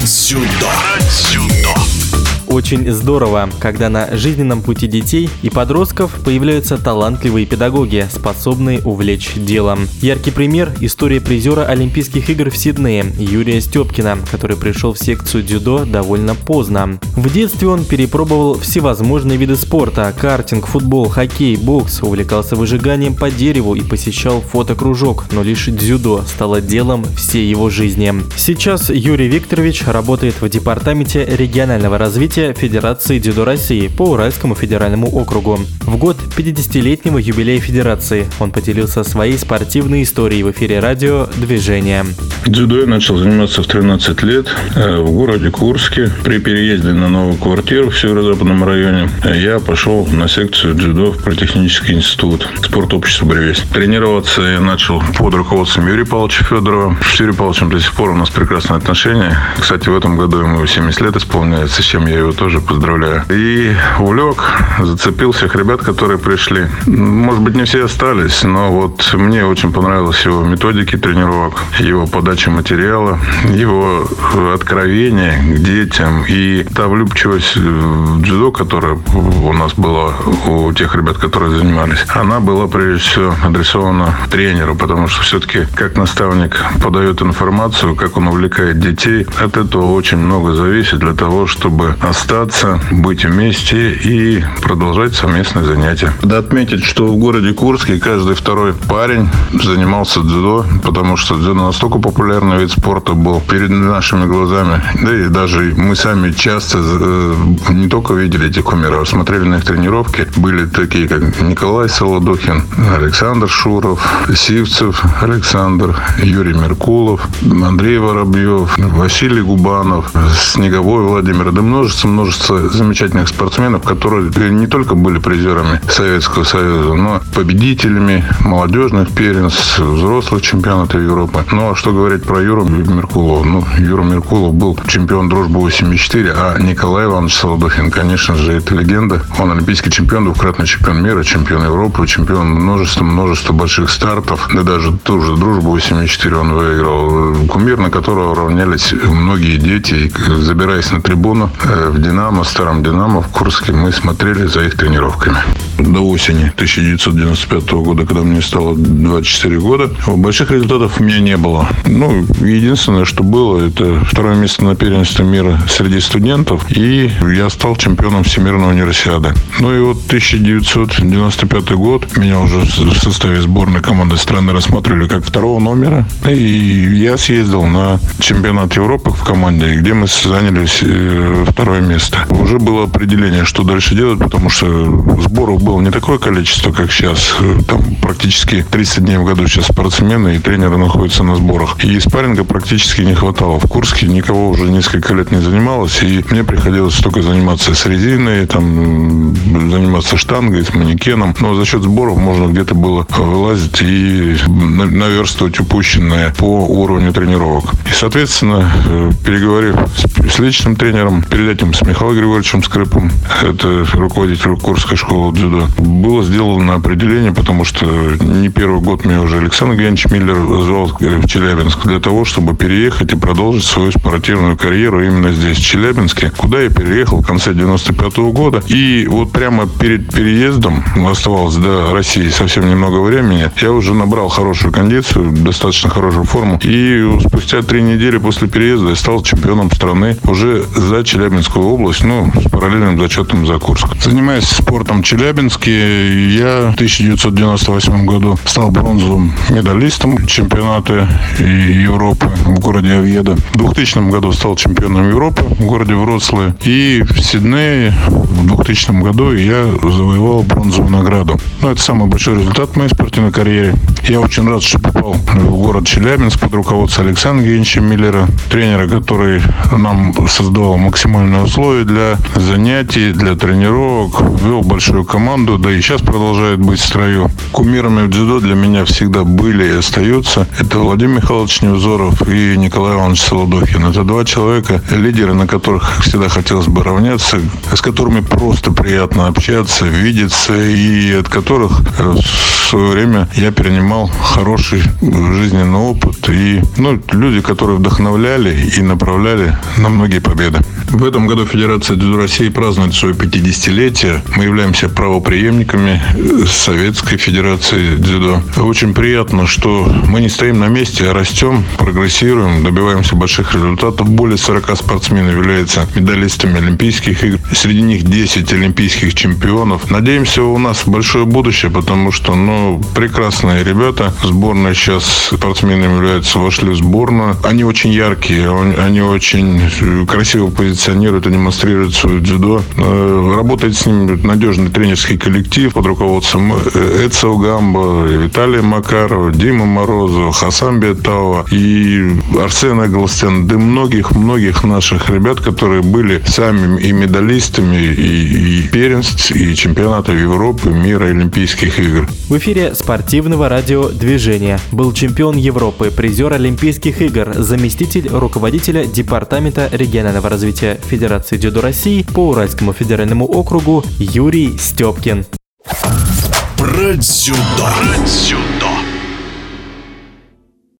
Дзюдо. Очень здорово, когда на жизненном пути детей и подростков появляются талантливые педагоги, способные увлечь делом. Яркий пример – история призера Олимпийских игр в Сиднее Юрия Степкина, который пришел в секцию дзюдо довольно поздно. В детстве он перепробовал всевозможные виды спорта – картинг, футбол, хоккей, бокс, увлекался выжиганием по дереву и посещал фотокружок, но лишь дзюдо стало делом всей его жизни. Сейчас Юрий Викторович работает в Департаменте регионального развития Федерации дзюдо России по Уральскому федеральному округу. В год 50-летнего юбилея Федерации он поделился своей спортивной историей в эфире радио «Движение». Дзюдо я начал заниматься в 13 лет в городе Курске. При переезде на новую квартиру в северо-западном районе я пошел на секцию дзюдо в Политехнический институт спортобщества Бревес. Тренироваться я начал под руководством Юрия Павловича Федорова. С Юрием Павловичем до сих пор у нас прекрасные отношения. Кстати, в этом году ему 70 лет исполняется, с чем я его тоже поздравляю. И увлек, зацепил всех ребят, которые пришли. Может быть, не все остались, но вот мне очень понравилась его методики тренировок, его подача материала, его откровение к детям и та влюбчивость в дзюдо, которая у нас была у тех ребят, которые занимались. Она была, прежде всего, адресована тренеру, потому что все-таки как наставник подает информацию, как он увлекает детей, от этого очень много зависит для того, чтобы остаться, быть вместе и продолжать совместные занятия. Надо отметить, что в городе Курске каждый второй парень занимался дзюдо, потому что дзюдо настолько популярный вид спорта был перед нашими глазами. Да и даже мы сами часто не только видели этих кумиров, а смотрели на их тренировки. Были такие, как Николай Солодухин, Александр Шуров, Сивцев Александр, Юрий Меркулов, Андрей Воробьев, Василий Губанов, Снеговой Владимир. Да множество замечательных спортсменов, которые не только были призерами Советского Союза, но победителями молодежных первенств, взрослых чемпионатов Европы. Ну, а что говорить про Юру Меркулова? Ну, Юра Меркулов был чемпион дружбы 84, а Николай Иванович Солодухин, конечно же, это легенда. Он олимпийский чемпион, двукратный чемпион мира, чемпион Европы, чемпион множества больших стартов. Да даже ту же дружбу 84 он выиграл. Кумир, на которого равнялись многие дети. И, забираясь на трибуну, в «Динамо», старом «Динамо» в Курске мы смотрели за их тренировками. До осени 1995 года, когда мне стало 24 года, больших результатов у меня не было. Ну, единственное, что было, это второе место на первенстве мира среди студентов, и я стал чемпионом Всемирного универсиады. Ну и вот 1995 год, меня уже в составе сборной команды страны рассматривали как второго номера, и я съездил на чемпионат Европы в команде, где мы занялись второе место. Уже было определение, что дальше делать, потому что сборов было не такое количество, как сейчас. Там практически 30 дней в году сейчас спортсмены и тренеры находятся на сборах. И спарринга практически не хватало. В Курске никого уже несколько лет не занималось, и мне приходилось только заниматься с резиной, там, заниматься штангой, с манекеном. Но за счет сборов можно где-то было вылазить и наверстывать упущенное по уровню тренировок. И, соответственно, переговорив с личным тренером, перед этим с Михаилом Григорьевичем Скрипом, это руководитель Курской школы дзюдо, было сделано определение, потому что не первый год меня уже Александр Геннадьевич Миллер звал в Челябинск для того, чтобы переехать и продолжить свою спортивную карьеру именно здесь, в Челябинске, куда я переехал в конце 95-го года. И вот прямо перед переездом, оставалось до России совсем немного времени, я уже набрал хорошую кондицию, достаточно хорошую форму. И спустя 3 недели после переезда я стал чемпионом страны уже за Челябинскую область, ну, с параллельным зачетом за Курск. Занимаясь спортом в Челябинске, я в 1998 году стал бронзовым медалистом чемпионата Европы в городе Овьедо. В 2000 году стал чемпионом Европы в городе Вроцлаве. И в Сиднее в 2000 году я завоевал бронзовую награду. Ну, это самый большой результат в моей спортивной карьере. Я очень рад, что попал в город Челябинск под руководством Александра Геннадьевича Миллера, тренера, который нам создавал максимальные условия для занятий, для тренировок, вел большую команду, да и сейчас продолжает быть в строю. Кумирами в дзюдо для меня всегда были и остаются. Это Владимир Михайлович Невзоров и Николай Иванович Солодухин. Это 2 человека, лидеры, на которых всегда хотелось бы равняться, с которыми просто приятно общаться, видеться и от которых свое время я перенимал хороший жизненный опыт и люди, которые вдохновляли и направляли на многие победы. В этом году Федерация дзюдо России празднует свое 50-летие. Мы являемся правопреемниками Советской Федерации дзюдо. Очень приятно, что мы не стоим на месте, а растем, прогрессируем, добиваемся больших результатов. Более 40 спортсменов являются медалистами Олимпийских игр. Среди них 10 олимпийских чемпионов. Надеемся, у нас большое будущее, потому что прекрасные ребята. Сборная сейчас спортсменами являются, вошли в сборную. Они очень яркие, они очень красиво позиционируют и демонстрируют свое дзюдо. Работает с ним надежный тренерский коллектив под руководством Эдсугамба, Виталия Макарова, Димы Морозова, Хасан Бетауа и Арсена Голстен. Да и многих наших ребят, которые были сами и медалистами, и первенств, и чемпионатов Европы, мира, Олимпийских игр. В эфире спортивного радио «Движение» был чемпион Европы, призер Олимпийских игр, заместитель руководителя Департамента регионального развития Федерации дзюдо России по Уральскому федеральному округу Юрий Степкин. Про дзюдо.